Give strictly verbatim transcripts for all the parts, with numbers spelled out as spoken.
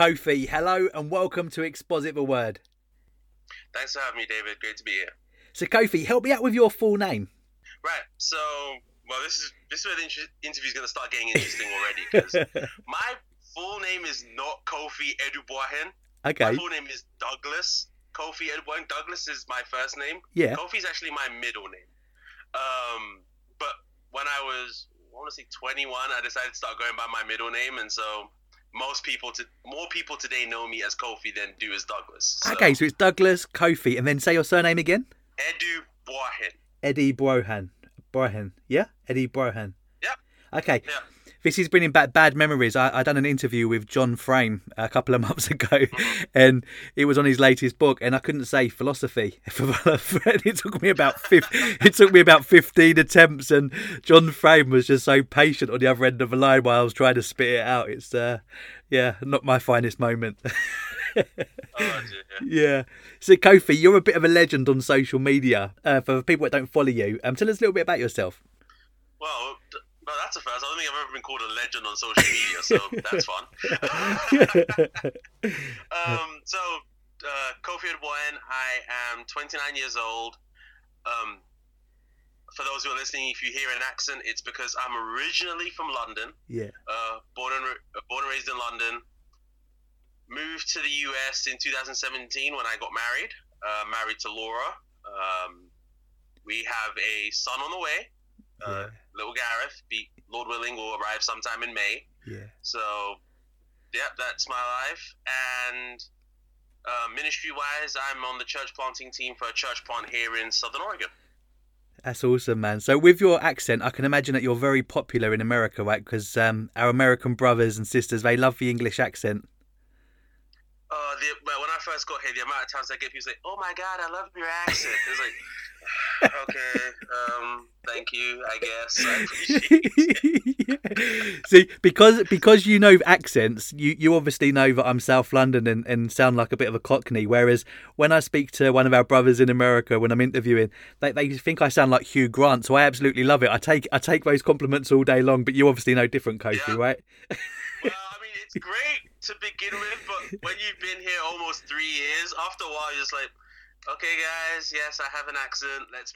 Kofi, hello and welcome to Exposit the Word. Thanks for having me, David. Great to be here. So, Kofi, help me out with your full name. Right. So, well, this is this is where the interview is going to start getting interesting already, because my full name is not Kofi Eduboahen. Okay. My full name is Douglas Kofi Eduboahen. Douglas is my first name. Yeah. Kofi is actually my middle name. Um, but when I was, I want to say twenty-one, I decided to start going by my middle name, and so most people, to, more people today know me as Kofi than do as Douglas. So. Okay, so it's Douglas Kofi, and then say your surname again. Eduboahen. Eduboahen. Brohan, yeah? Eduboahen. Yeah. Okay. Yeah. This is bringing back bad memories. I, I done an interview with John Frame a couple of months ago, mm-hmm. and it was on his latest book, and I couldn't say philosophy. it took me about fifteen, it took me about fifteen attempts, and John Frame was just so patient on the other end of the line while I was trying to spit it out. It's uh, yeah, not my finest moment. oh, yeah. yeah. So Kofi, you're a bit of a legend on social media. Uh, for people that don't follow you, um, tell us a little bit about yourself. Well. D- Oh, that's a first. I don't think I've ever been called a legend on social media, so that's fun. um, so, uh, Kofi Eduboahen, I am twenty-nine years old. Um, for those who are listening, if you hear an accent, it's because I'm originally from London. Yeah. Uh, born and re- born and raised in London. Moved to the U S in two thousand seventeen when I got married. Uh, married to Laura. Um, we have a son on the way. Yeah. Uh, little Gareth, be, Lord willing, will arrive sometime in May. Yeah. So, yeah, that's my life. And uh, ministry-wise, I'm on the church planting team for a church plant here in Southern Oregon. That's awesome, man. So with your accent, I can imagine that you're very popular in America, right? Because um, our American brothers and sisters, they love the English accent. Uh, the, when I first got here, the amount of times I get people say, "Oh my God, I love your accent." It's like, okay, um, thank you, I guess. I appreciate it. See, because because you know accents, you, you obviously know that I'm South London and, and sound like a bit of a Cockney. Whereas when I speak to one of our brothers in America when I'm interviewing, they they think I sound like Hugh Grant. So I absolutely love it. I take I take those compliments all day long. But you obviously know different, Kofi, yeah. Right? Well, I mean, it's great to begin with, but when you've been here almost three years, after a while you're just like, okay guys, yes, I have an accent, let's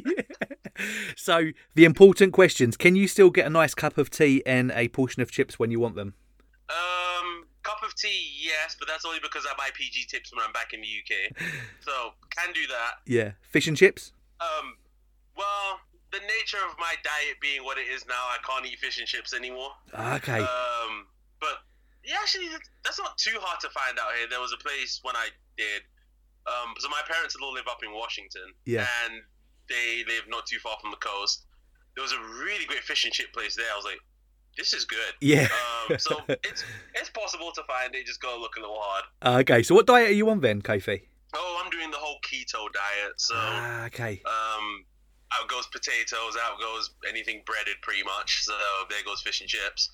move on. So the important questions: can you still get a nice cup of tea and a portion of chips when you want them? Um, cup of tea, yes, but that's only because I buy P G tips when I'm back in the U K. So can do that. Yeah. Fish and chips? Um, well, the nature of my diet being what it is now, I can't eat fish and chips anymore. Okay. Um, but yeah, actually, that's not too hard to find out here. There was a place when I did. Um, so my parents all live up in Washington, yeah, and they live not too far from the coast. There was a really great fish and chip place there. I was like, this is good. Yeah. Um, so it's it's possible to find it. Just go look a little hard. Uh, okay. So what diet are you on then, Kofi? Oh, I'm doing the whole keto diet. So ah, okay. Um, out goes potatoes. Out goes anything breaded, pretty much. So there goes fish and chips.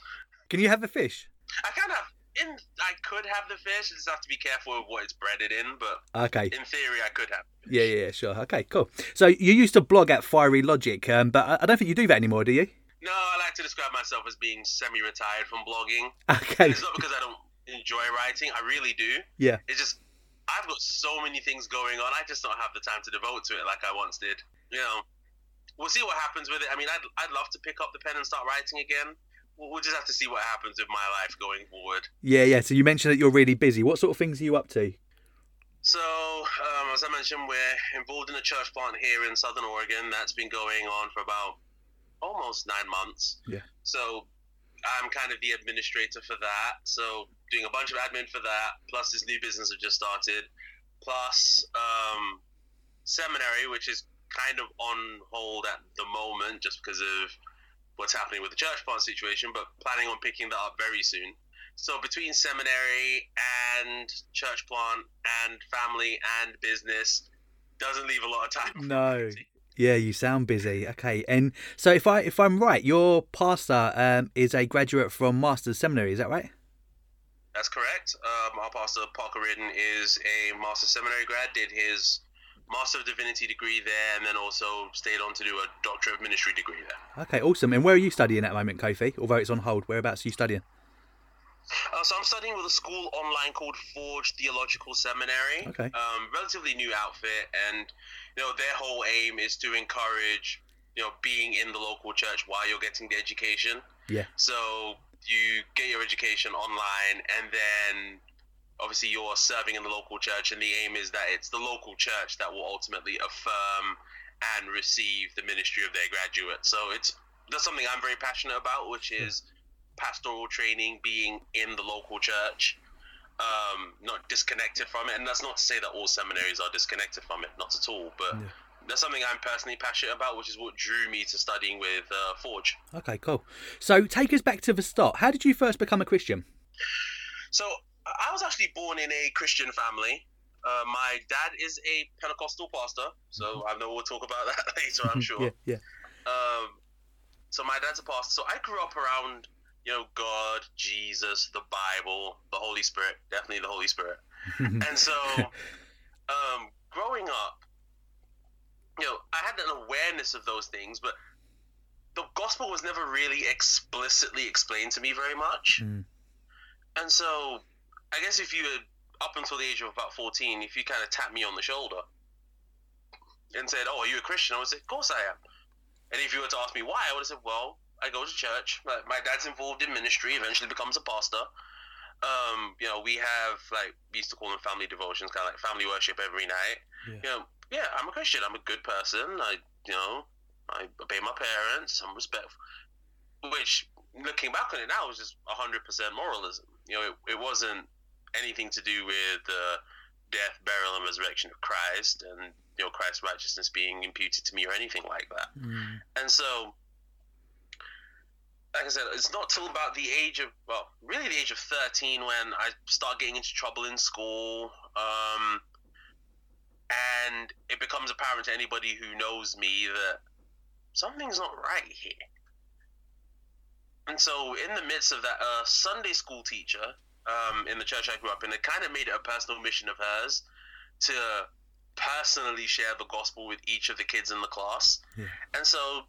Can you have the fish? I kind of, in, I could have the fish. I just have to be careful with what it's breaded in, but okay. In theory, I could have the fish. Yeah, yeah, sure. Okay, cool. So you used to blog at Fiery Logic, um, but I don't think you do that anymore, do you? No, I like to describe myself as being semi-retired from blogging. Okay. It's not because I don't enjoy writing. I really do. Yeah. It's just, I've got so many things going on. I just don't have the time to devote to it like I once did. You know, we'll see what happens with it. I mean, I'd, I'd love to pick up the pen and start writing again. We'll just have to see what happens with my life going forward. Yeah, yeah. So you mentioned that you're really busy. What sort of things are you up to? So, um, as I mentioned, we're involved in a church plant here in Southern Oregon. That's been going on for about almost nine months. Yeah. So I'm kind of the administrator for that. So doing a bunch of admin for that, plus this new business I've just started, plus um, seminary, which is kind of on hold at the moment just because of what's happening with the church plant situation, but planning on picking that up very soon. So between seminary and church plant and family and business, doesn't leave a lot of time. No. Yeah, you sound busy. Okay. And so if, I, if I'm right, your pastor um, is a graduate from Master's Seminary. Is that right? That's correct. Um, our pastor, Parker Ridden, is a Master's Seminary grad, did his Master of Divinity degree there, and then also stayed on to do a Doctor of Ministry degree there. Okay, awesome. And where are you studying at the moment, Kofi? Although it's on hold, whereabouts are you studying? Uh, so I'm studying with a school online called Forge Theological Seminary. Okay. Um, relatively new outfit, and you know their whole aim is to encourage you know being in the local church while you're getting the education. Yeah. So you get your education online, and then obviously you're serving in the local church, and the aim is that it's the local church that will ultimately affirm and receive the ministry of their graduates. So it's that's something I'm very passionate about, which is pastoral training, being in the local church, um, not disconnected from it. And that's not to say that all seminaries are disconnected from it, not at all, but yeah. That's something I'm personally passionate about, which is what drew me to studying with uh, Forge. Okay, cool. So take us back to the start. How did you first become a Christian? So I was actually born in a Christian family. Uh, my dad is a Pentecostal pastor, so I know we'll talk about that later, I'm sure. yeah, yeah. Um, so my dad's a pastor. So I grew up around, you know, God, Jesus, the Bible, the Holy Spirit, definitely the Holy Spirit. And so um, growing up, you know, I had an awareness of those things, but the gospel was never really explicitly explained to me very much. Mm. And so I guess if you had, up until the age of about fourteen, if you kind of tapped me on the shoulder and said, "Oh, are you a Christian?" I would say, "Of course I am." And if you were to ask me why, I would have said, "Well, I go to church. Like, my dad's involved in ministry. Eventually becomes a pastor. Um, you know, we have like we used to call them family devotions, kind of like family worship every night. Yeah. You know, yeah, I'm a Christian. I'm a good person. I, you know, I obey my parents. I'm respectful." Which, looking back on it now, was just one hundred percent moralism. You know, it, it wasn't anything to do with the uh, death, burial, and resurrection of Christ, and you know Christ's righteousness being imputed to me or anything like that. Mm. And so, like I said, it's not till about the age of well, really the age of thirteen when I start getting into trouble in school, um, and it becomes apparent to anybody who knows me that something's not right here. And so, in the midst of that, a uh, Sunday school teacher. Um, in the church I grew up in, it kind of made it a personal mission of hers to personally share the gospel with each of the kids in the class. Yeah. And so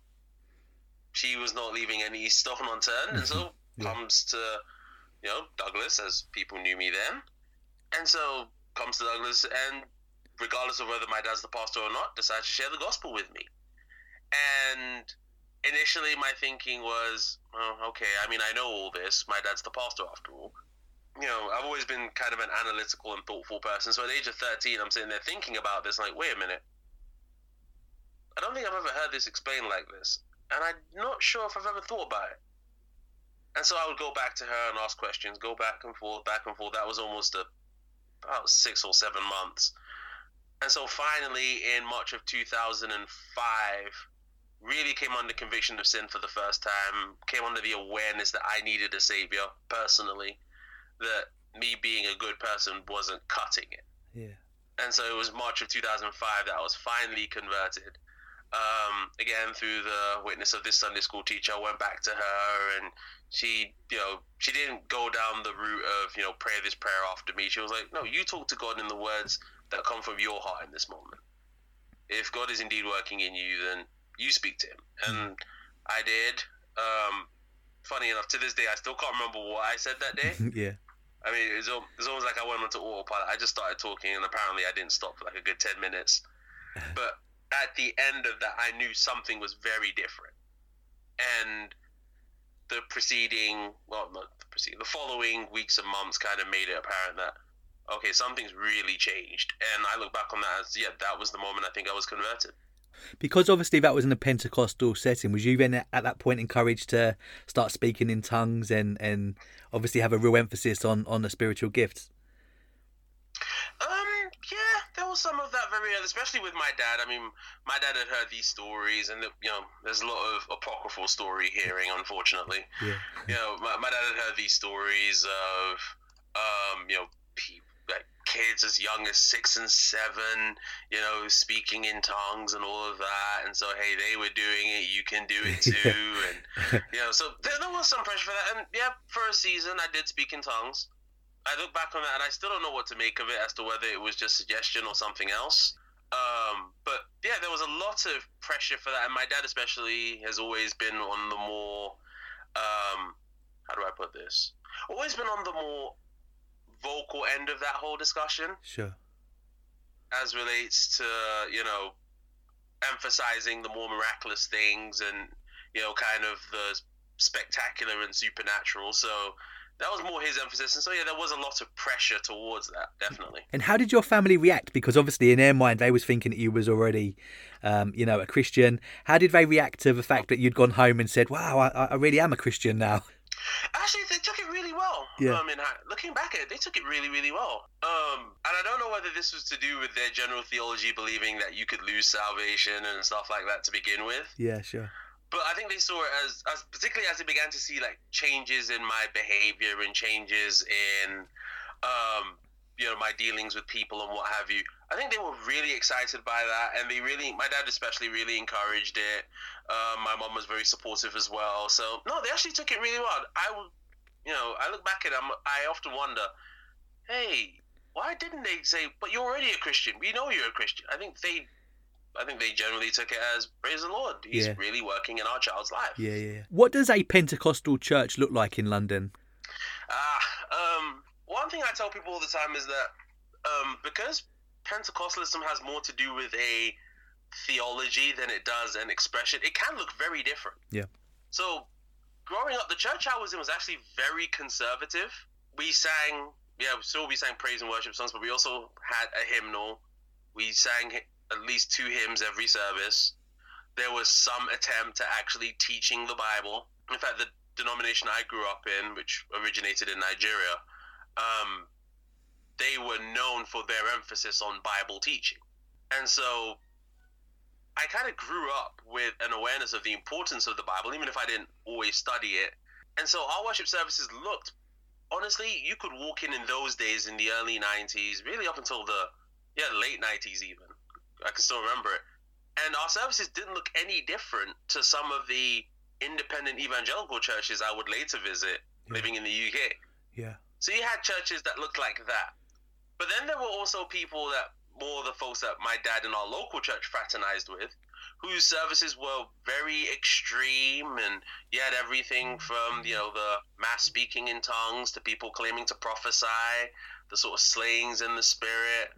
she was not leaving any stone unturned. And so yeah. comes to, you know, Douglas, as people knew me then. And so comes to Douglas and, regardless of whether my dad's the pastor or not, decides to share the gospel with me. And initially my thinking was, oh, okay, I mean, I know all this. My dad's the pastor after all. You know, I've always been kind of an analytical and thoughtful person. So at the age of thirteen, I'm sitting there thinking about this, like, wait a minute. I don't think I've ever heard this explained like this. And I'm not sure if I've ever thought about it. And so I would go back to her and ask questions, go back and forth, back and forth. That was almost a, about six or seven months. And so finally, in March of two thousand five, really came under conviction of sin for the first time, came under the awareness that I needed a savior personally. That me being a good person wasn't cutting it. Yeah. And so it was March of two thousand five that I was finally converted. Um, again, through the witness of this Sunday school teacher, I went back to her, and she, you know, she didn't go down the route of, you know, pray this prayer after me. She was like, no, you talk to God in the words that come from your heart in this moment. If God is indeed working in you, then you speak to him. Mm. And I did. Um, funny enough, to this day, I still can't remember what I said that day. Yeah. I mean, it's it's almost like I went onto autopilot. I just started talking, and apparently, I didn't stop for like a good ten minutes. But at the end of that, I knew something was very different. And the preceding, well, not the preceding, the following weeks and months kind of made it apparent that okay, something's really changed. And I look back on that as yeah, that was the moment I think I was converted. Because obviously that was in a Pentecostal setting, was you then at that point encouraged to start speaking in tongues and, and obviously have a real emphasis on, on the spiritual gifts? Um, yeah, there was some of that very early, especially with my dad. I mean, my dad had heard these stories and, you know, there's a lot of apocryphal story hearing, unfortunately. Yeah. You know, my, my dad had heard these stories of, um, you know, people. Like kids as young as six and seven, you know, speaking in tongues and all of that. And so, hey, they were doing it. You can do it too. And, you know, so there, there was some pressure for that. And, yeah, for a season, I did speak in tongues. I look back on that, and I still don't know what to make of it as to whether it was just suggestion or something else. Um, but, yeah, there was a lot of pressure for that. And my dad especially has always been on the more, um, how do I put this? always been on the more vocal end of that whole discussion. Sure. As relates to, you know, emphasizing the more miraculous things and, you know, kind of the spectacular and supernatural. So that was more his emphasis. And so, yeah, there was a lot of pressure towards that, definitely. And how did your family react? Because obviously in their mind, they was thinking that you was already, um, you know, a Christian. How did they react to the fact that you'd gone home and said, wow, I, I really am a Christian now? Actually, they took it really well. Yeah. I mean, looking back at it, they took it really, really well. Um, and I don't know whether this was to do with their general theology, believing that you could lose salvation and stuff like that to begin with. Yeah, sure. But I think they saw it as, as particularly as they began to see, like, changes in my behavior and changes in, um, you know, my dealings with people and what have you. I think they were really excited by that, and they really, my dad especially, really encouraged it. Um, my mom was very supportive as well. So, no, they actually took it really well. I, you know, I look back at them, I often wonder, hey, why didn't they say, but you're already a Christian, we know you're a Christian. I think they... I think they generally took it as, praise the Lord, he's yeah. really working in our child's life. Yeah, yeah, yeah. What does a Pentecostal church look like in London? Ah, uh, um, one thing I tell people all the time is that um, because Pentecostalism has more to do with a theology than it does an expression, it can look very different. Yeah. So growing up, the church I was in was actually very conservative. We sang, yeah, still we sang praise and worship songs, but we also had a hymnal. We sang at least two hymns every service. There was some attempt at actually teaching the Bible. In fact, the denomination I grew up in, which originated in Nigeria, um, they were known for their emphasis on Bible teaching. And so I kind of grew up with an awareness of the importance of the Bible, even if I didn't always study it. And so our worship services looked, honestly, you could walk in in those days in the early nineties, really up until the yeah late nineties even. I can still remember it. And our services didn't look any different to some of the independent evangelical churches I would later visit yeah. living in the U K. Yeah. So you had churches that looked like that. But then there were also people that, more the folks that my dad in our local church fraternized with, whose services were very extreme, and you had everything from, you know, the mass speaking in tongues to people claiming to prophesy, the sort of slayings in the spirit.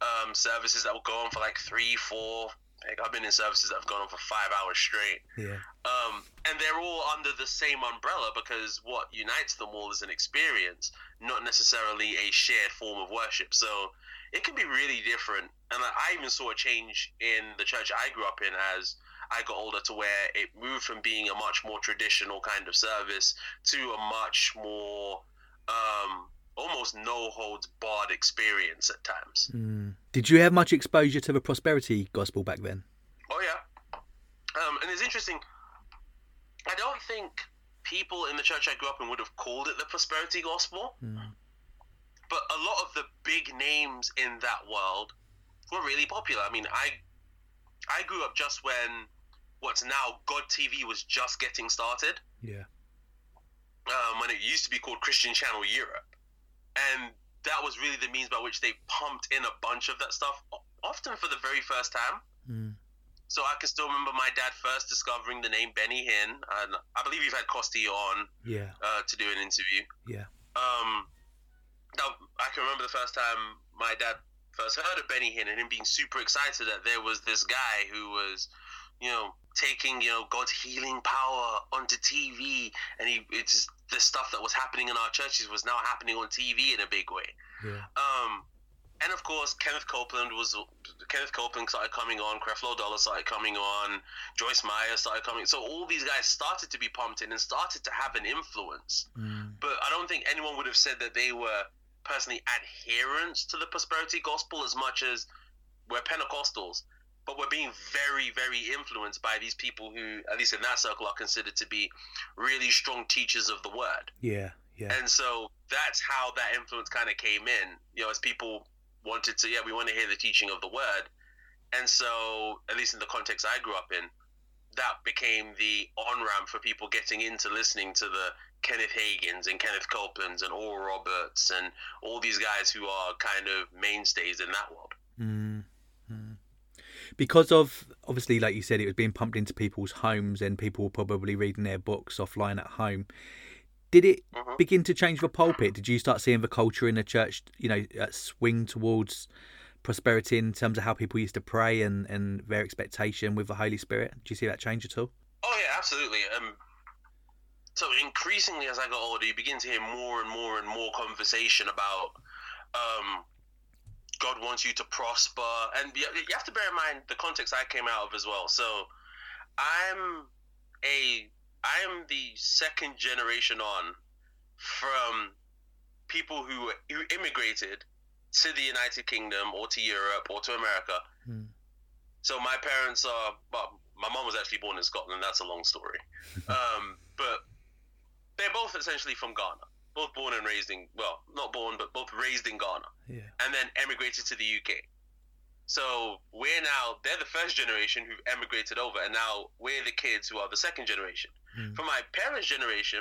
Um, services that will go on for like three, four. Like I've been in services that have gone on for five hours straight. Yeah. Um, and they're all under the same umbrella because what unites them all is an experience, not necessarily a shared form of worship. So it can be really different. And I even saw a change in the church I grew up in as I got older, to where it moved from being a much more traditional kind of service to a much more um, almost no-holds-barred experience at times. Mm. Did you have much exposure to the prosperity gospel back then? Oh, yeah. Um, and it's interesting. I don't think people in the church I grew up in would have called it the prosperity gospel. Mm. But a lot of the big names in that world were really popular. I mean, I, I grew up just when what's now God T V was just getting started. Yeah. Um, when it used to be called Christian Channel Europe. And that was really the means by which they pumped in a bunch of that stuff, often for the very first time. Mm. So I can still remember my dad first discovering the name Benny Hinn. And I believe you've had Costi on yeah. uh, to do an interview. Yeah. Um, now, I can remember the first time my dad first heard of Benny Hinn and him being super excited that there was this guy who was, you know, taking, you know, God's healing power onto T V, and he it's the stuff that was happening in our churches was now happening on T V in a big way. Yeah. Um, and of course, Kenneth Copeland was Kenneth Copeland started coming on, Creflo Dollar started coming on, Joyce Meyer started coming. So all these guys started to be pumped in and started to have an influence. Mm. But I don't think anyone would have said that they were personally adherents to the prosperity gospel as much as we're Pentecostals. But we're being very, very influenced by these people who, at least in that circle, are considered to be really strong teachers of the word. Yeah, yeah. And so that's how that influence kind of came in, you know, as people wanted to, yeah, we want to hear the teaching of the word. And so, at least in the context I grew up in, that became the on-ramp for people getting into listening to the Kenneth Hagins and Kenneth Copelands and Oral Roberts and all these guys who are kind of mainstays in that world. Mm. Because of, obviously, like you said, it was being pumped into people's homes and people were probably reading their books offline at home. Did it mm-hmm. begin to change the pulpit? Did you start seeing the culture in the church, you know, swing towards prosperity in terms of how people used to pray and, and their expectation with the Holy Spirit? Do you see that change at all? Oh, yeah, absolutely. Um, so increasingly as I got older, you begin to hear more and more and more conversation about um, God wants you to prosper. And you have to bear in mind the context I came out of as well. So I'm a... I am the second generation on from people who who immigrated to the United Kingdom or to Europe or to America. Mm. So my parents are, well, my mom was actually born in Scotland. That's a long story. Um, but they're both essentially from Ghana, both born and raised in, well, not born, but both raised in Ghana, yeah. and then emigrated to the U K. So we're now, they're the first generation who've emigrated over, and now we're the kids who are the second generation. Mm. For my parents' generation,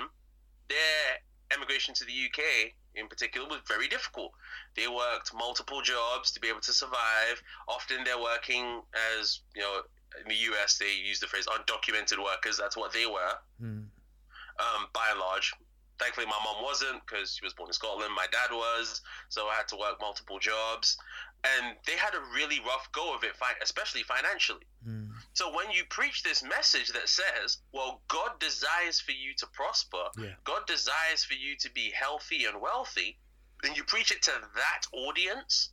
their emigration to the U K in particular was very difficult. They worked multiple jobs to be able to survive. Often they're working as, you know, in the U S they use the phrase undocumented workers. That's what they were, mm. um, by and large. Thankfully, my mom wasn't, because she was born in Scotland. My dad was, so I had to work multiple jobs. And they had a really rough go of it, especially financially. Mm. So when you preach this message that says, well, God desires for you to prosper, yeah. God desires for you to be healthy and wealthy, then you preach it to that audience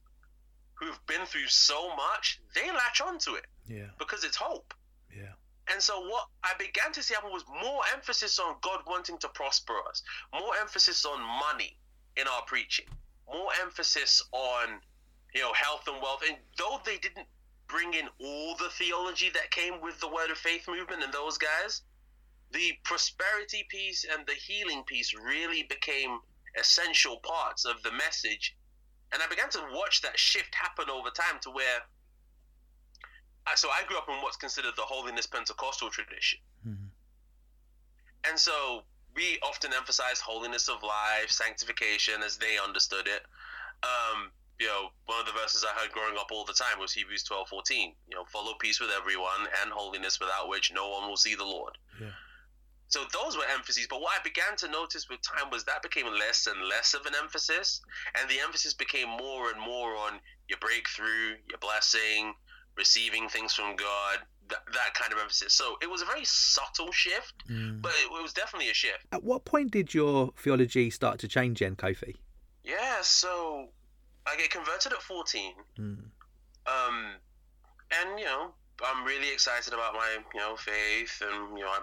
who've been through so much, they latch onto it yeah. because it's hope. Yeah. And so what I began to see happen was more emphasis on God wanting to prosper us, more emphasis on money in our preaching, more emphasis on, you know, health and wealth. And though they didn't bring in all the theology that came with the Word of Faith movement and those guys, the prosperity piece and the healing piece really became essential parts of the message. And I began to watch that shift happen over time to where, so I grew up in what's considered the Holiness Pentecostal tradition. Mm-hmm. And so we often emphasize holiness of life, sanctification, as they understood it. Um, you know, one of the verses I heard growing up all the time was Hebrews twelve fourteen. You know, follow peace with everyone and holiness, without which no one will see the Lord. Yeah. So those were emphases. But what I began to notice with time was that became less and less of an emphasis. And the emphasis became more and more on your breakthrough, your blessing, receiving things from God, th- that kind of emphasis. So it was a very subtle shift, mm. but it, it was definitely a shift. At what point did your theology start to change then, Kofi? Yeah, so I get converted at fourteen. Mm. Um, and, you know, I'm really excited about my, you know, faith. And, you know, I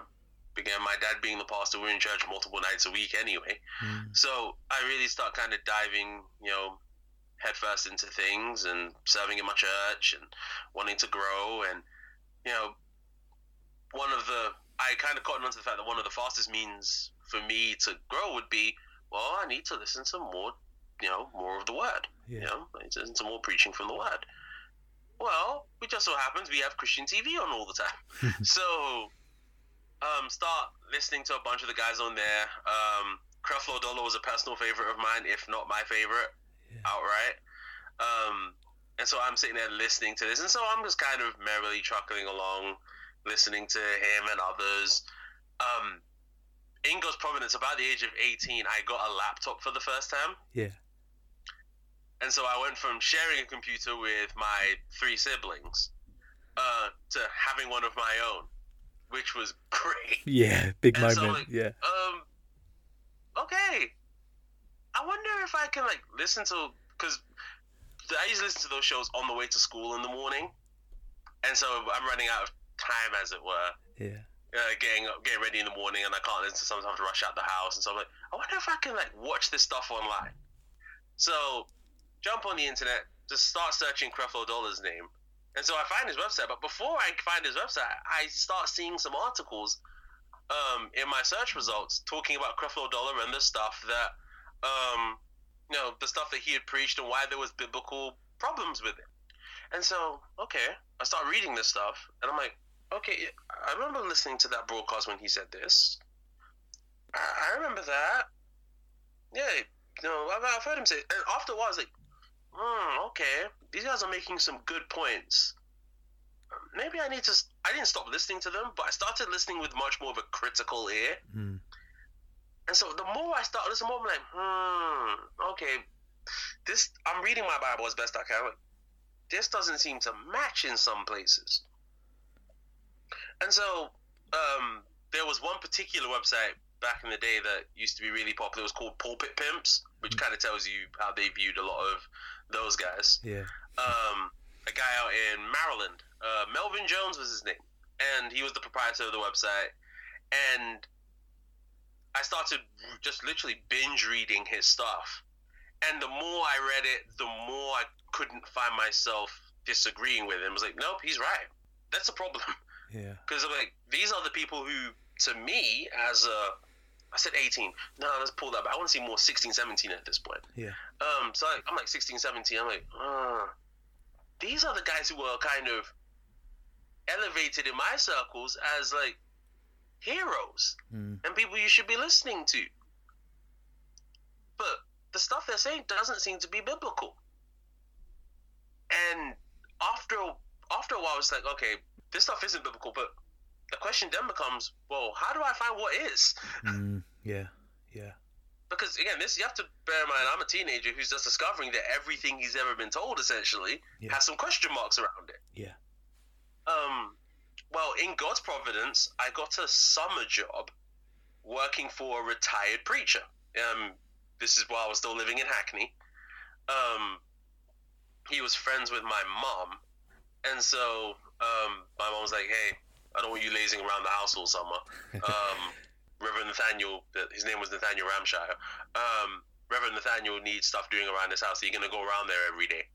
began, my dad being the pastor, we're in church multiple nights a week anyway. Mm. So I really start kind of diving, you know, headfirst into things and serving in my church and wanting to grow. And, you know, one of the, I kind of caught on to the fact that one of the fastest means for me to grow would be, well, I need to listen to more, you know, more of the Word, yeah. you know, I need to listen to more preaching from the Word. Well, it just so happens we have Christian T V on all the time. so um, start listening to a bunch of the guys on there. Um, Creflo Dollar was a personal favorite of mine, if not my favorite. Outright. Um, and so I'm sitting there listening to this, and so I'm just kind of merrily chuckling along, listening to him and others. Um, in goes providence. About the age of eighteen, I got a laptop for the first time. Yeah. And so I went from sharing a computer with my three siblings uh, to having one of my own, which was great. Yeah, big and moment. So, like, yeah. Um. Okay. I wonder if I can, like, listen to, because I used to listen to those shows on the way to school in the morning, and so I'm running out of time, as it were. Yeah. Uh, getting up, getting ready in the morning, and I can't listen. Sometimes I have to rush out the house, and so I'm like, I wonder if I can, like, watch this stuff online. So, jump on the internet, just start searching Creflo Dollar's name, and so I find his website. But before I find his website, I start seeing some articles, um, in my search results talking about Creflo Dollar and the stuff that. Um, you know, the stuff that he had preached and why there was biblical problems with it. And so, okay, I start reading this stuff, and I'm like, okay, I remember listening to that broadcast when he said this. I, I remember that. Yeah, you know, I've, I've heard him say it. And after a while, I was like, hmm, okay, these guys are making some good points. Maybe I need to, I didn't stop listening to them, but I started listening with much more of a critical ear. Mm. And so the more I start listening, the more I'm like, hmm, okay, this, I'm reading my Bible as best I can. This doesn't seem to match in some places. And so um, there was one particular website back in the day that used to be really popular. It was called Pulpit Pimps, which kind of tells you how they viewed a lot of those guys. Yeah. Um, a guy out in Maryland, uh, Melvin Jones was his name, and he was the proprietor of the website. And I started just literally binge reading his stuff. And the more I read it, the more I couldn't find myself disagreeing with him. I was like, nope, he's right. That's a problem. Yeah. Because I'm like, these are the people who, to me, as a, I said eighteen. No, let's pull that back. I want to see more sixteen, seventeen at this point. Yeah. Um. So I, I'm like sixteen, seventeen. I'm like, ah. Uh, these are the guys who were kind of elevated in my circles as like heroes mm. and people you should be listening to. But the stuff they're saying doesn't seem to be biblical. And after after a while, it's like, okay, this stuff isn't biblical, but the question then becomes, well, how do I find what is? Mm, yeah, yeah. Because, again, this, you have to bear in mind, I'm a teenager who's just discovering that everything he's ever been told, essentially, yeah. has some question marks around it. Yeah. Um. Well, in God's providence, I got a summer job working for a retired preacher. Um. This is while I was still living in Hackney. Um. He was friends with my mom. And so um, my mom was like, hey, I don't want you lazing around the house all summer. Um, Reverend Nathaniel, his name was Nathaniel Ramshire. Um, Reverend Nathaniel needs stuff doing around his house. So you're going to go around there every day.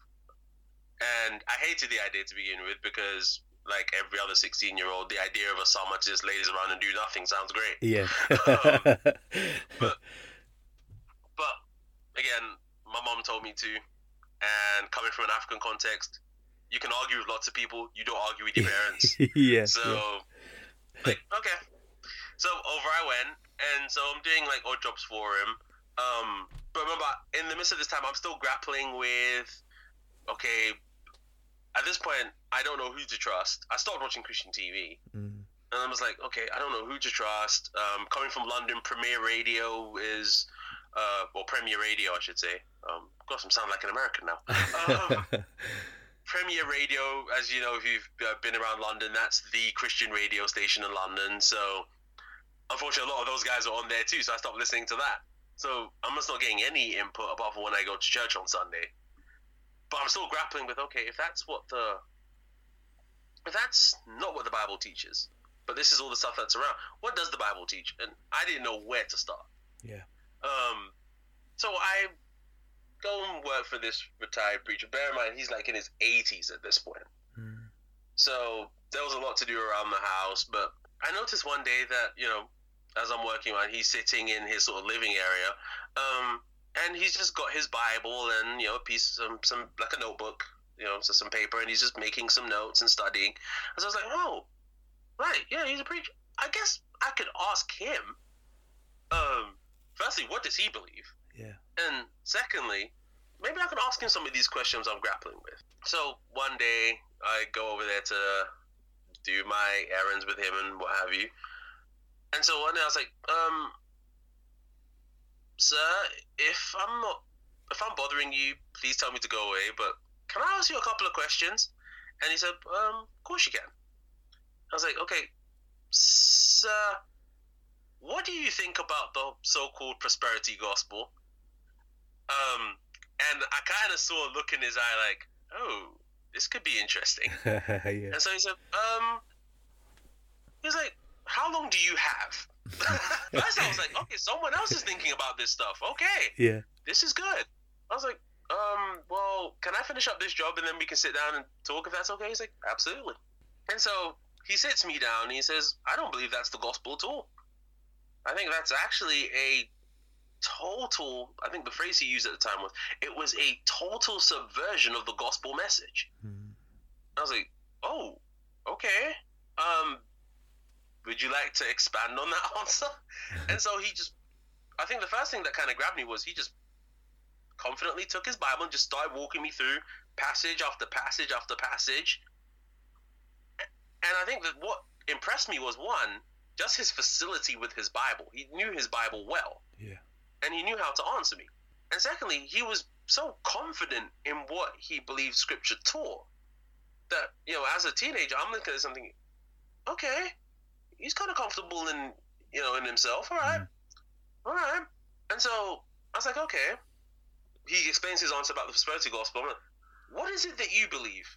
And I hated the idea to begin with because, like every other sixteen-year-old, the idea of a summer to just laze around and do nothing sounds great. Yeah. um, but, but, again, my mom told me to. And coming from an African context, you can argue with lots of people. You don't argue with your parents. yeah. So, yeah. like, okay. So over I went, and so I'm doing like odd jobs for him. Um, but remember, in the midst of this time, I'm still grappling with, okay, at this point, I don't know who to trust. I started watching Christian T V, mm. and I was like, okay, I don't know who to trust. Um, coming from London, Premier Radio is, uh, well, Premier Radio, I should say. Um, of course, I'm sounding like an American now. Um, Premier Radio, as you know, if you've been around London, that's the Christian radio station in London. So, unfortunately, a lot of those guys are on there too, so I stopped listening to that. So, I'm just not getting any input apart from when I go to church on Sunday. But I'm still grappling with, okay, if that's what the... If that's not what the Bible teaches, but this is all the stuff that's around, what does the Bible teach? And I didn't know where to start. Yeah. Um. So, I... go and work for this retired preacher. Bear in mind, he's like in his eighties at this point. Mm. So there was a lot to do around the house. But I noticed one day that, you know, as I'm working on, he's sitting in his sort of living area. Um, and he's just got his Bible and, you know, a piece, of, some like a notebook, you know, so some paper. And he's just making some notes and studying. And so I was like, oh, right, yeah, he's a preacher. I guess I could ask him, um, firstly, what does he believe? Yeah. And secondly, maybe I can ask him some of these questions I'm grappling with. So one day I go over there to do my errands with him and what have you. And so one day I was like, um, sir, if I'm not, if I'm bothering you, please tell me to go away. But can I ask you a couple of questions? And he said, um, of course you can. I was like, okay, sir, what do you think about the so-called prosperity gospel? Um, and I kind of saw a look in his eye like, oh, this could be interesting. yeah. And so he said, um, he was like, how long do you have? First I was like, okay, someone else is thinking about this stuff. Okay. Yeah. This is good. I was like, um, well, can I finish up this job and then we can sit down and talk if that's okay? He's like, absolutely. And so he sits me down and he says, I don't believe that's the gospel at all. I think that's actually a total, I think the phrase he used at the time was, it was a total subversion of the gospel message. Mm. I was like, oh, okay. Um, would you like to expand on that answer? And so he just, I think the first thing that kind of grabbed me was he just confidently took his Bible and just started walking me through passage after passage after passage. And I think that what impressed me was, one, just his facility with his Bible. He knew his Bible well. Yeah. And he knew how to answer me. And secondly, he was so confident in what he believed Scripture taught that, you know, as a teenager, I'm looking at something, okay, he's kind of comfortable in, you know, in himself. All right. Mm. All right. And so I was like, okay. He explains his answer about the prosperity gospel. I'm like, what is it that you believe?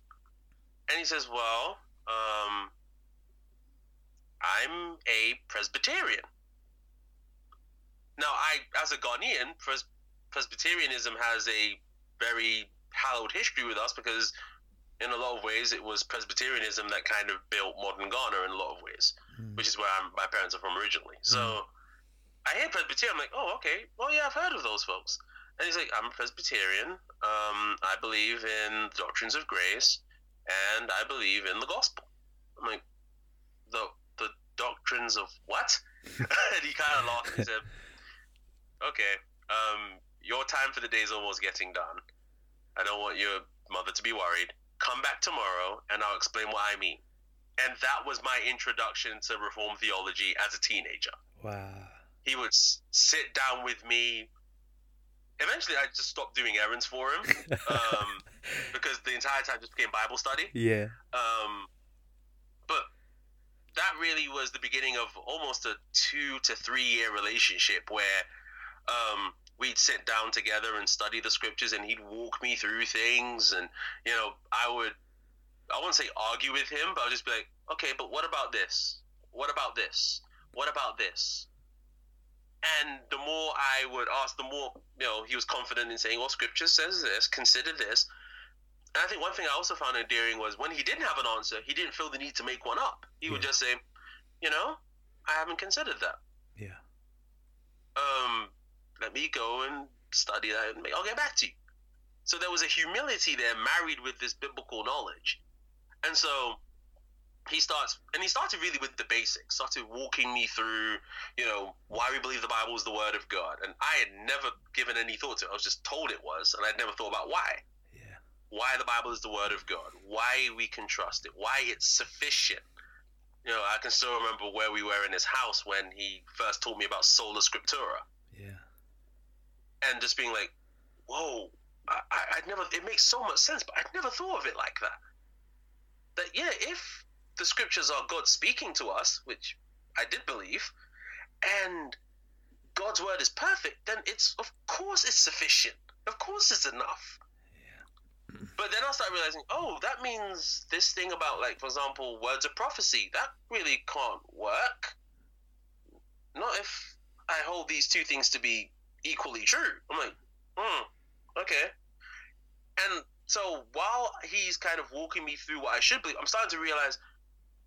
And he says, well, um, I'm a Presbyterian. Now, I, as a Ghanaian, Pres- Presbyterianism has a very hallowed history with us because in a lot of ways it was Presbyterianism that kind of built modern Ghana in a lot of ways, mm. which is where I'm, my parents are from originally. Mm. So I hear Presbyterian, I'm like, oh, okay, well, yeah, I've heard of those folks. And he's like, I'm a Presbyterian, um, I believe in the doctrines of grace, and I believe in the gospel. I'm like, the the doctrines of what? And he kind of laughed and he said, okay, um, your time for the day is almost getting done. I don't want your mother to be worried. Come back tomorrow and I'll explain what I mean. And that was my introduction to Reformed theology as a teenager. Wow. He would s- sit down with me. Eventually, I just stopped doing errands for him um, because the entire time just became Bible study. Yeah. Um, but that really was the beginning of almost a two to three year relationship where um, we'd sit down together and study the scriptures, and he'd walk me through things, and you know, I would, I wouldn't say argue with him, but I'd just be like, okay, but what about this? What about this? What about this? And the more I would ask, the more, you know, he was confident in saying, well, scripture says this, consider this. And I think one thing I also found endearing was when he didn't have an answer, he didn't feel the need to make one up. He yeah. would just say, you know, I haven't considered that. Yeah. Um, let me go and study that and I'll get back to you. So there was a humility there married with this biblical knowledge. And so he starts, and he started really with the basics, started walking me through, you know, why we believe the Bible is the word of God. And I had never given any thought to it. I was just told it was, and I'd never thought about why. Yeah. Why the Bible is the word of God, why we can trust it, why it's sufficient. You know, I can still remember where we were in his house when he first told me about sola scriptura. Yeah. And just being like, whoa, I, I, I'd never, it makes so much sense, but I'd never thought of it like that. That, yeah, if the scriptures are God speaking to us, which I did believe, and God's word is perfect, then it's, of course it's sufficient. Of course it's enough. Yeah. But then I start realizing, oh, that means this thing about, like, for example, words of prophecy, that really can't work. Not if I hold these two things to be equally true. I'm like, hmm, okay. And so while he's kind of walking me through what I should believe, I'm starting to realize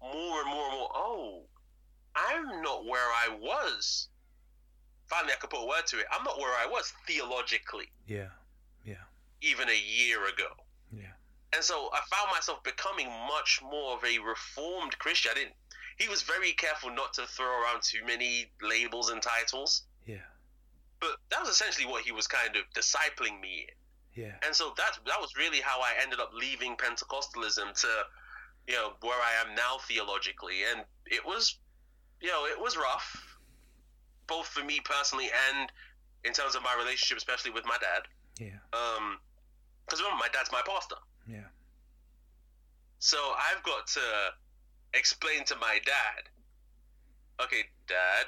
more and more and more, oh, I'm not where I was. Finally, I could put a word to it. I'm not where I was theologically. Yeah, yeah. Even a year ago. Yeah. And so I found myself becoming much more of a Reformed Christian. I didn't, he was very careful not to throw around too many labels and titles. Yeah. But that was essentially what he was kind of discipling me in. Yeah. And so that, that was really how I ended up leaving Pentecostalism to, you know, where I am now theologically. And it was, you know, it was rough, both for me personally and in terms of my relationship, especially with my dad. Yeah. Um, because remember, my dad's my pastor. Yeah. So I've got to explain to my dad, okay, Dad,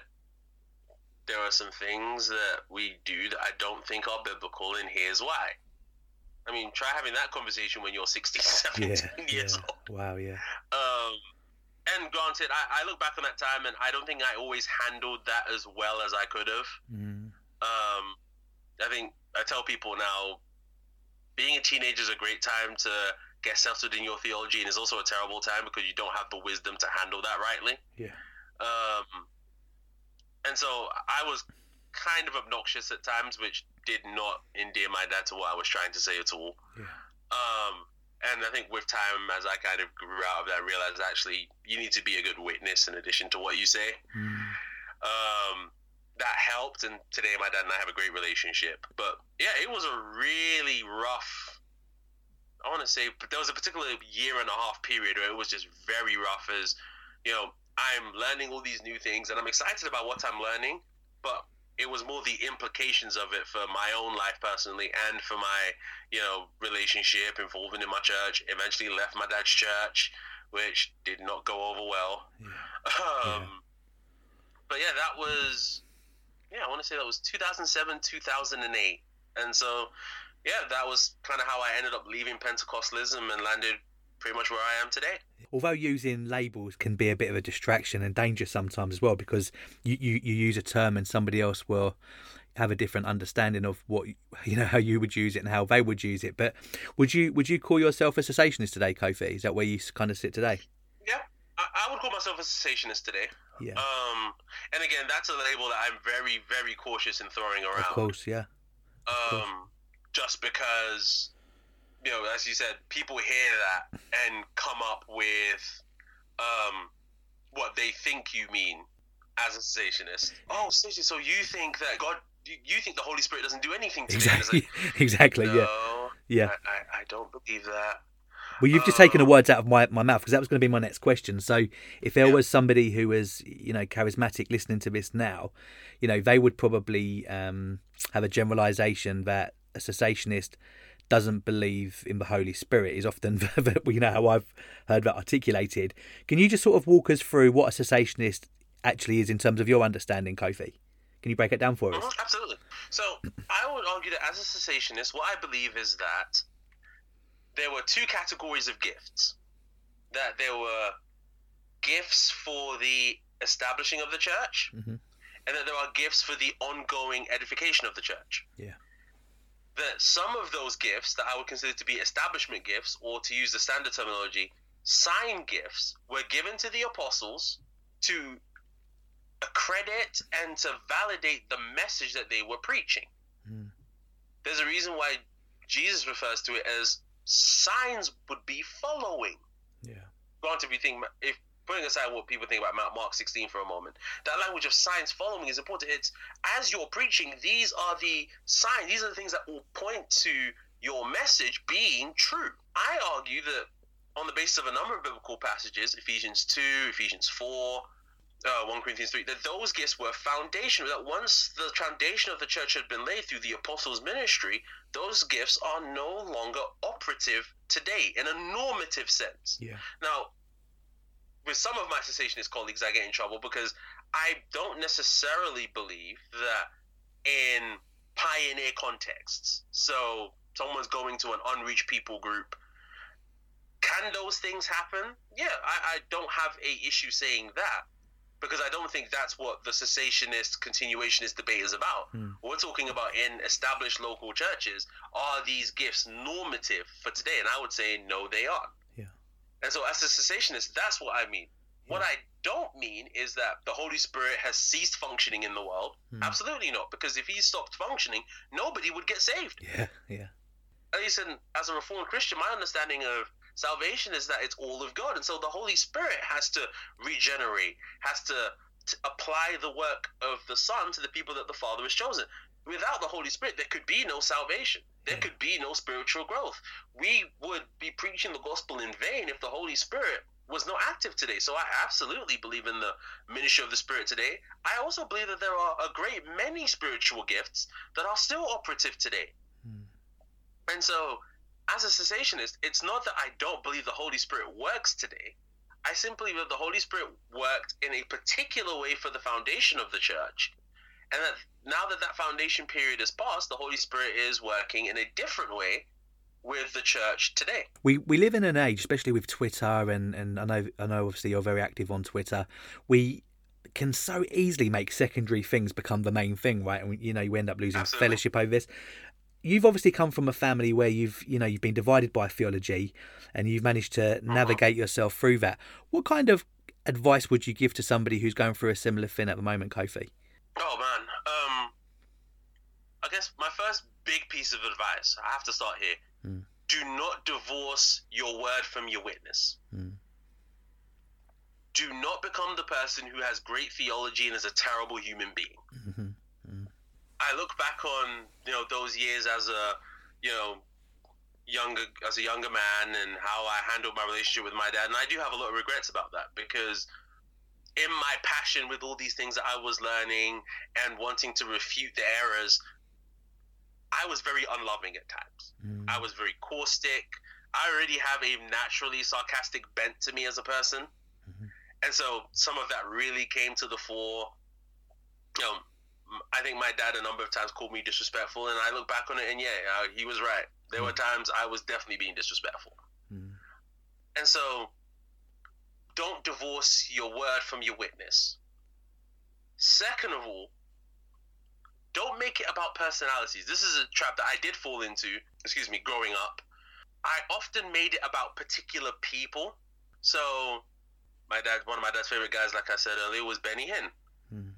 there are some things that we do that I don't think are biblical, and here's why. I mean, try having that conversation when you're sixteen, seventeen yeah, years yeah. old. Wow, yeah. Um, and granted, I, I look back on that time, and I don't think I always handled that as well as I could have. Mm. Um, I think I tell people now, being a teenager is a great time to get settled in your theology, and it's also a terrible time because you don't have the wisdom to handle that rightly. Yeah. Um, and so I was kind of obnoxious at times, which did not endear my dad to what I was trying to say at all. Yeah. Um, and I think with time, as I kind of grew out of that, I realized actually you need to be a good witness in addition to what you say. Mm. Um, that helped, and today my dad and I have a great relationship. But yeah, it was a really rough, I want to say, but there was a particular year and a half period where it was just very rough as, you know, I'm learning all these new things and I'm excited about what I'm learning, but it was more the implications of it for my own life personally and for my, you know, relationship involvement in my church. Eventually left my dad's church, which did not go over well. Yeah. Um, yeah. But yeah, that was, yeah, I want to say that was two thousand seven, two thousand eight. And so, yeah, that was kind of how I ended up leaving Pentecostalism and landed pretty much where I am today. Although using labels can be a bit of a distraction and danger sometimes as well, because you, you, you use a term and somebody else will have a different understanding of what, you know, how you would use it and how they would use it. But would you would you call yourself a cessationist today, Kofi? Is that where you kind of sit today? Yeah, I, I would call myself a cessationist today. Yeah. Um, and again, that's a label that I'm very, very cautious in throwing around. Of course, yeah. Um, of course. Just because, you know, as you said, people hear that and come up with um, what they think you mean as a cessationist. Oh, so you think that God, you think the Holy Spirit doesn't do anything to exactly. me? Like, exactly, no, yeah. Yeah. I, I, I don't believe that. Well, you've um, just taken the words out of my, my mouth, because that was going to be my next question. So if there yeah. was somebody who was, you know, charismatic listening to this now, you know, they would probably um, have a generalization that a cessationist doesn't believe in the Holy Spirit is often, you know, how I've heard that articulated. Can you just sort of walk us through what a cessationist actually is in terms of your understanding, Kofi? Can you break it down for us? Mm-hmm, absolutely. So I would argue that as a cessationist, what I believe is that there were two categories of gifts. That there were gifts for the establishing of the church, mm-hmm. and that there are gifts for the ongoing edification of the church. Yeah. That some of those gifts that I would consider to be establishment gifts, or to use the standard terminology, sign gifts, were given to the apostles to accredit and to validate the message that they were preaching. Mm. There's a reason why Jesus refers to it as signs would be following. Yeah. Granted, if you think, if putting aside what people think about Mark sixteen for a moment, that language of signs following is important. It's as you're preaching, these are the signs, these are the things that will point to your message being true. I argue that on the basis of a number of biblical passages, Ephesians two, Ephesians four, uh, First Corinthians three, that those gifts were foundational, that once the foundation of the church had been laid through the apostles' ministry, those gifts are no longer operative today in a normative sense. Yeah. Now, with some of my cessationist colleagues, I get in trouble because I don't necessarily believe that in pioneer contexts. So someone's going to an unreached people group. Can those things happen? Yeah, I, I don't have a issue saying that, because I don't think that's what the cessationist continuationist debate is about. Hmm. We're talking about in established local churches, are these gifts normative for today? And I would say, no, they aren't. And so as a cessationist, that's what I mean. Yeah. What I don't mean is that the Holy Spirit has ceased functioning in the world. Mm. Absolutely not, because if he stopped functioning, nobody would get saved. Yeah, yeah. At least in, as a Reformed Christian, my understanding of salvation is that it's all of God. And so the Holy Spirit has to regenerate, has to, to apply the work of the Son to the people that the Father has chosen. Without the Holy Spirit, there could be no salvation. There could be no spiritual growth. We would be preaching the gospel in vain if the Holy Spirit was not active today. So I absolutely believe in the ministry of the Spirit today. I also believe that there are a great many spiritual gifts that are still operative today. Hmm. And so as a cessationist, it's not that I don't believe the Holy Spirit works today. I simply believe the Holy Spirit worked in a particular way for the foundation of the church. And that now that that foundation period has passed, the Holy Spirit is working in a different way with the church today. We we live in an age, especially with Twitter, and, and I know I know obviously you're very active on Twitter. We can so easily make secondary things become the main thing, right? And you know, you end up losing Absolutely. Fellowship over this. You've obviously come from a family where you've you know you've been divided by theology, and you've managed to navigate uh-huh. yourself through that. What kind of advice would you give to somebody who's going through a similar thing at the moment, Kofi? Oh man, um, I guess my first big piece of advice, I have to start here, mm. do not divorce your word from your witness. Mm. Do not become the person who has great theology and is a terrible human being. Mm-hmm. Mm. I look back on, you know, those years as a, you know, younger, as a younger man, and how I handled my relationship with my dad, and I do have a lot of regrets about that, because in my passion with all these things that I was learning and wanting to refute the errors, I was very unloving at times. Mm. I was very caustic. I already have a naturally sarcastic bent to me as a person. Mm-hmm. And so some of that really came to the fore. You know, I think my dad a number of times called me disrespectful, and I look back on it and yeah, uh, he was right. There mm. were times I was definitely being disrespectful. Mm. And so don't divorce your word from your witness. Second of all, don't make it about personalities. This is a trap that I did fall into, excuse me, growing up. I often made it about particular people. So my dad, one of my dad's favorite guys, like I said earlier, was Benny Hinn. Hmm.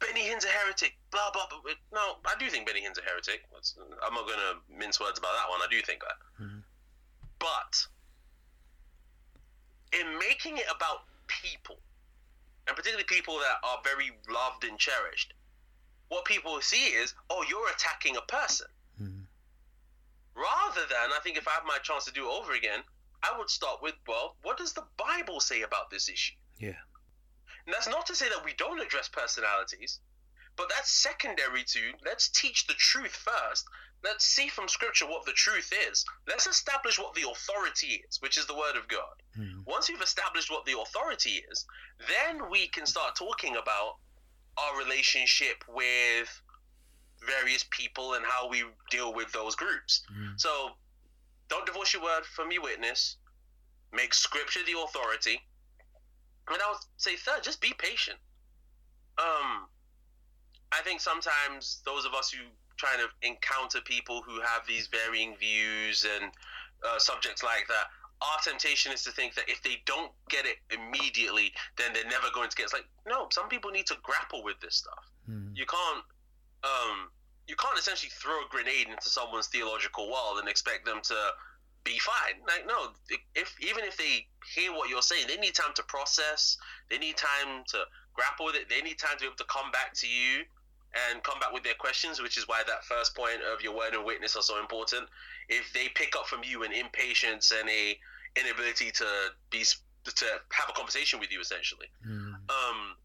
Benny Hinn's a heretic, blah, blah, blah. No, I do think Benny Hinn's a heretic. I'm not going to mince words about that one. I do think that. Hmm. But in making it about people, and particularly people that are very loved and cherished, what people see is, oh, you're attacking a person. Mm-hmm. Rather than, I think if I had my chance to do it over again, I would start with, well, what does the Bible say about this issue? Yeah. And that's not to say that we don't address personalities, but that's secondary to, let's teach the truth first. Let's see from Scripture what the truth is. Let's establish what the authority is, which is the Word of God. Mm-hmm. Once we've established what the authority is, then we can start talking about our relationship with various people and how we deal with those groups. Mm. So don't divorce your word from your witness. Make Scripture the authority. And I would say third, just be patient. Um, I think sometimes those of us who try to encounter people who have these varying views and uh, subjects like that, our temptation is to think that if they don't get it immediately, then they're never going to get it. It's like, no, some people need to grapple with this stuff. Mm. You can't um, you can't essentially throw a grenade into someone's theological world and expect them to be fine. Like, no, if even if they hear what you're saying, they need time to process. They need time to grapple with it. They need time to be able to come back to you and come back with their questions, which is why that first point of your word and witness are so important. If they pick up from you an impatience and a inability to be to have a conversation with you, essentially, mm. um,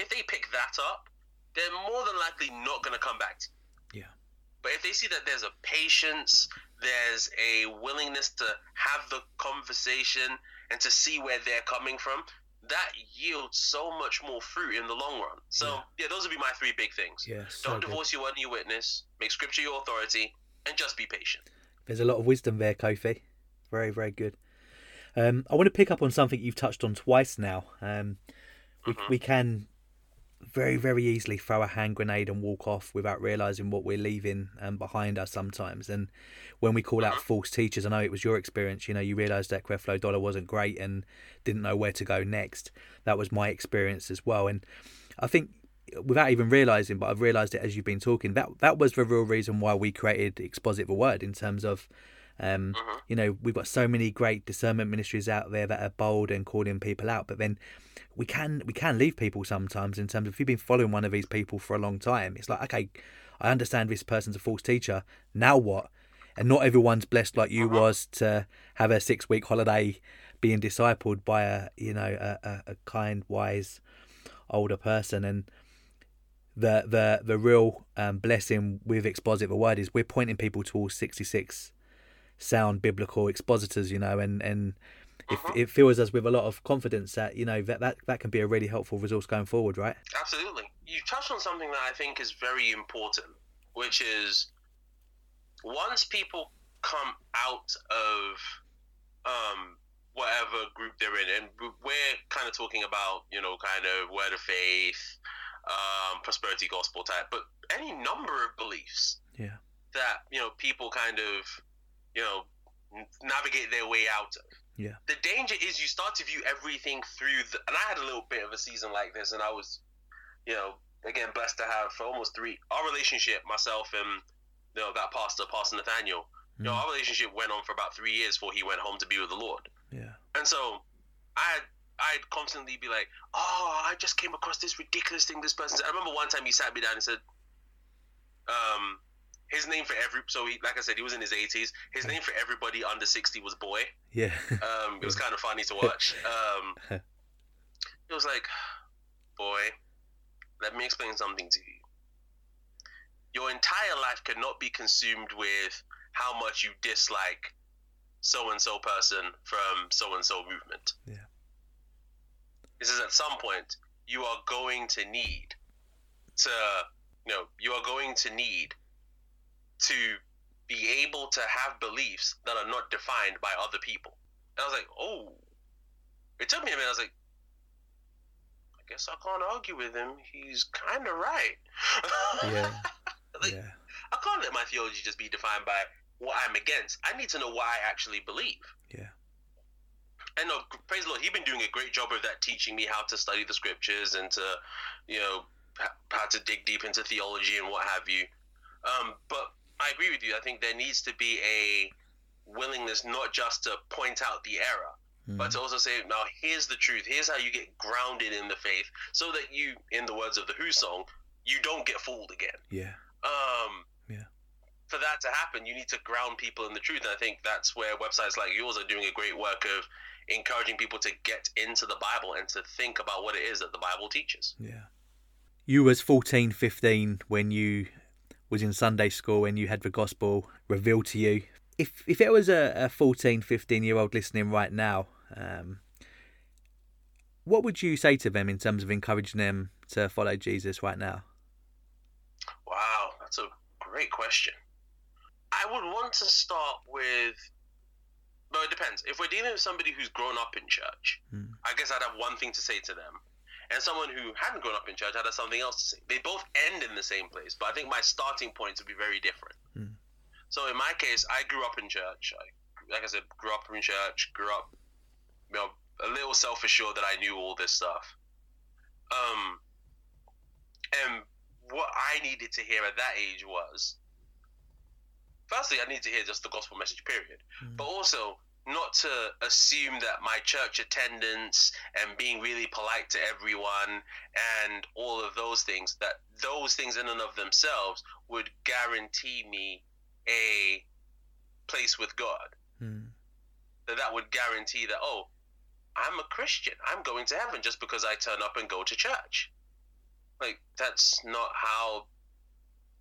if they pick that up, they're more than likely not going to come back to you. Yeah. But if they see that there's a patience, there's a willingness to have the conversation and to see where they're coming from, that yields so much more fruit in the long run. So, yeah, yeah those would be my three big things. Yeah, so Don't divorce good. your word and your witness. Make Scripture your authority, and just be patient. There's a lot of wisdom there, Kofi. Very, very good. Um, I want to pick up on something you've touched on twice now. Um, we, mm-hmm. we can very, very easily throw a hand grenade and walk off without realising what we're leaving um, behind us sometimes. And when we call mm-hmm. out false teachers, I know it was your experience, you know, you realised that Creflo Dollar wasn't great and didn't know where to go next. That was my experience as well. And I think without even realising, but I've realised it as you've been talking, that that was the real reason why we created Exposit the Word, in terms of, um, mm-hmm. you know, we've got so many great discernment ministries out there that are bold and calling people out. But then we can we can leave people sometimes, in terms of, if you've been following one of these people for a long time, it's like, okay, I understand this person's a false teacher. Now what? And not everyone's blessed like you uh-huh. was to have a six week holiday being discipled by a, you know, a, a, a kind, wise, older person. And the the the real um, blessing with Exposit the Word is we're pointing people towards sixty-six sound biblical expositors, you know, and and It, uh-huh. it fills us with a lot of confidence that, you know, that, that that can be a really helpful resource going forward, right? Absolutely. You touched on something that I think is very important, which is once people come out of um, whatever group they're in, and we're kind of talking about, you know, kind of word of faith, um, prosperity gospel type, but any number of beliefs yeah. that, you know, people kind of, you know, navigate their way out of. Yeah. The danger is you start to view everything through the, and I had a little bit of a season like this, and I was, you know, again, blessed to have for almost three, our relationship, myself and, you know, that pastor, Pastor Nathaniel, mm-hmm. you know, our relationship went on for about three years before he went home to be with the Lord. Yeah. And so I, I'd constantly be like, oh, I just came across this ridiculous thing this person said. I remember one time he sat me down and said, um, his name for every, so he, like I said, he was in his eighties. His name for everybody under sixty was Boy. Yeah. Um, it was kind of funny to watch. Um, He was like, boy, let me explain something to you. Your entire life cannot be consumed with how much you dislike so-and-so person from so-and-so movement. Yeah. This is at some point you are going to need to, you know, you are going to need to be able to have beliefs that are not defined by other people. And I was like, oh, it took me a minute. I was like, I guess I can't argue with him. He's kind of right. Yeah. Like, yeah. I can't let my theology just be defined by what I'm against. I need to know what I actually believe. Yeah. And no, praise the Lord, he's been doing a great job of that, teaching me how to study the scriptures and to, you know, how to dig deep into theology and what have you. Um, but I agree with you. I think there needs to be a willingness not just to point out the error, mm. but to also say, now, here's the truth. Here's how you get grounded in the faith so that you, in the words of the Who song, you don't get fooled again. Yeah. Um, yeah. For that to happen, you need to ground people in the truth. And I think that's where websites like yours are doing a great work of encouraging people to get into the Bible and to think about what it is that the Bible teaches. Yeah. You was fourteen, fifteen when you was in Sunday school and you had the gospel revealed to you. If if it was a, a fourteen, fifteen year old listening right now, um, what would you say to them in terms of encouraging them to follow Jesus right now? Wow, that's a great question. I would want to start with, well, it depends. If we're dealing with somebody who's grown up in church, mm. I guess I'd have one thing to say to them. And someone who hadn't grown up in church, I'd have something else to say. They both end in the same place, but I think my starting points would be very different. Mm. So in my case, I grew up in church. I, like I said, grew up in church, grew up, you know, a little self-assured that I knew all this stuff. Um, and what I needed to hear at that age was, firstly, I need to hear just the gospel message, period. Mm. But also, not to assume that my church attendance and being really polite to everyone and all of those things, that those things in and of themselves would guarantee me a place with God. Mm. That that would guarantee that, oh, I'm a Christian. I'm going to heaven just because I turn up and go to church. Like, that's not how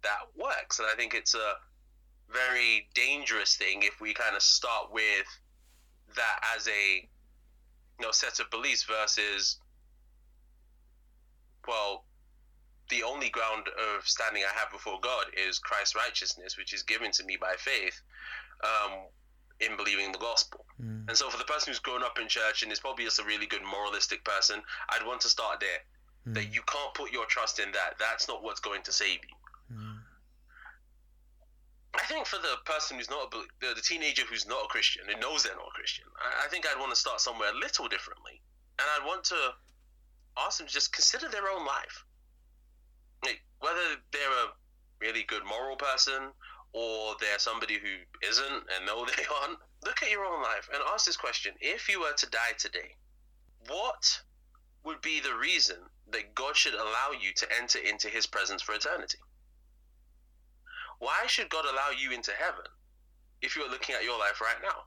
that works. And I think it's a very dangerous thing if we kind of start with that as a, you know, set of beliefs versus, well, the only ground of standing I have before God is Christ's righteousness, which is given to me by faith um, in believing the gospel. Mm. And so for the person who's grown up in church and is probably just a really good moralistic person, I'd want to start there. Mm. That you can't put your trust in that. That's not what's going to save you. Mm. I think for the person who's not, a, the teenager who's not a Christian, who knows they're not a Christian, I think I'd want to start somewhere a little differently. And I'd want to ask them to just consider their own life. Like, whether they're a really good moral person or they're somebody who isn't and know they aren't, look at your own life and ask this question. If you were to die today, what would be the reason that God should allow you to enter into his presence for eternity? Why should God allow you into heaven if you're looking at your life right now?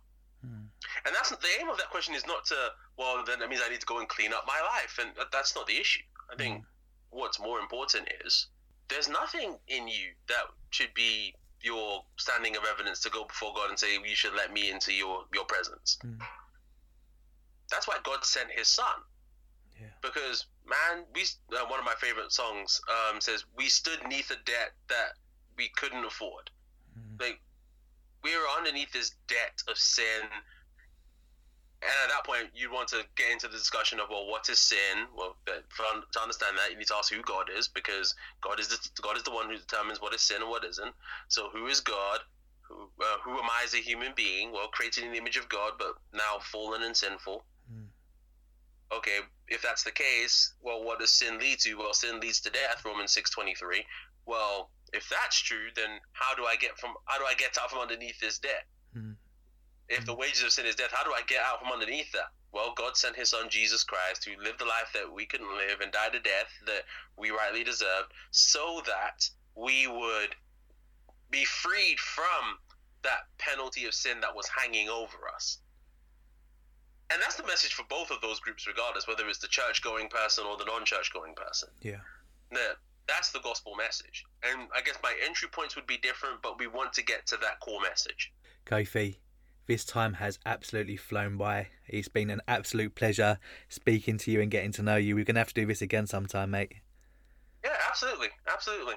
Mm. And that's the aim of that question is not to, well, then that means I need to go and clean up my life. And that's not the issue. I think mm. what's more important is there's nothing in you that should be your standing of evidence to go before God and say, you should let me into your, your presence. Mm. That's why God sent his son. Yeah. Because, man, we uh, one of my favorite songs um, says, we stood neath a debt that we couldn't afford. Mm. Like, we were underneath this debt of sin, and at that point you want to get into the discussion of, well, what is sin? Well, for, to understand that, you need to ask who God is, because God is the, God is the one who determines what is sin and what isn't. So who is God? Who, uh, who am I as a human being? Well, created in the image of God, but now fallen and sinful. Mm. Okay, if that's the case, well, what does sin lead to? Well, sin leads to death, Romans six twenty-three. Well, if that's true, then how do I get from how do I get out from underneath this debt? Mm. If the wages of sin is death, how do I get out from underneath that? Well, God sent his son Jesus Christ, who lived the life that we couldn't live and died a death that we rightly deserved, so that we would be freed from that penalty of sin that was hanging over us. And that's the message for both of those groups, regardless, whether it's the church-going person or the non-church-going person. Yeah. That, that's the gospel message. And I guess my entry points would be different, but we want to get to that core message. Kofi, this time has absolutely flown by. It's been an absolute pleasure speaking to you and getting to know you. We're going to have to do this again sometime, mate. Yeah, absolutely. Absolutely.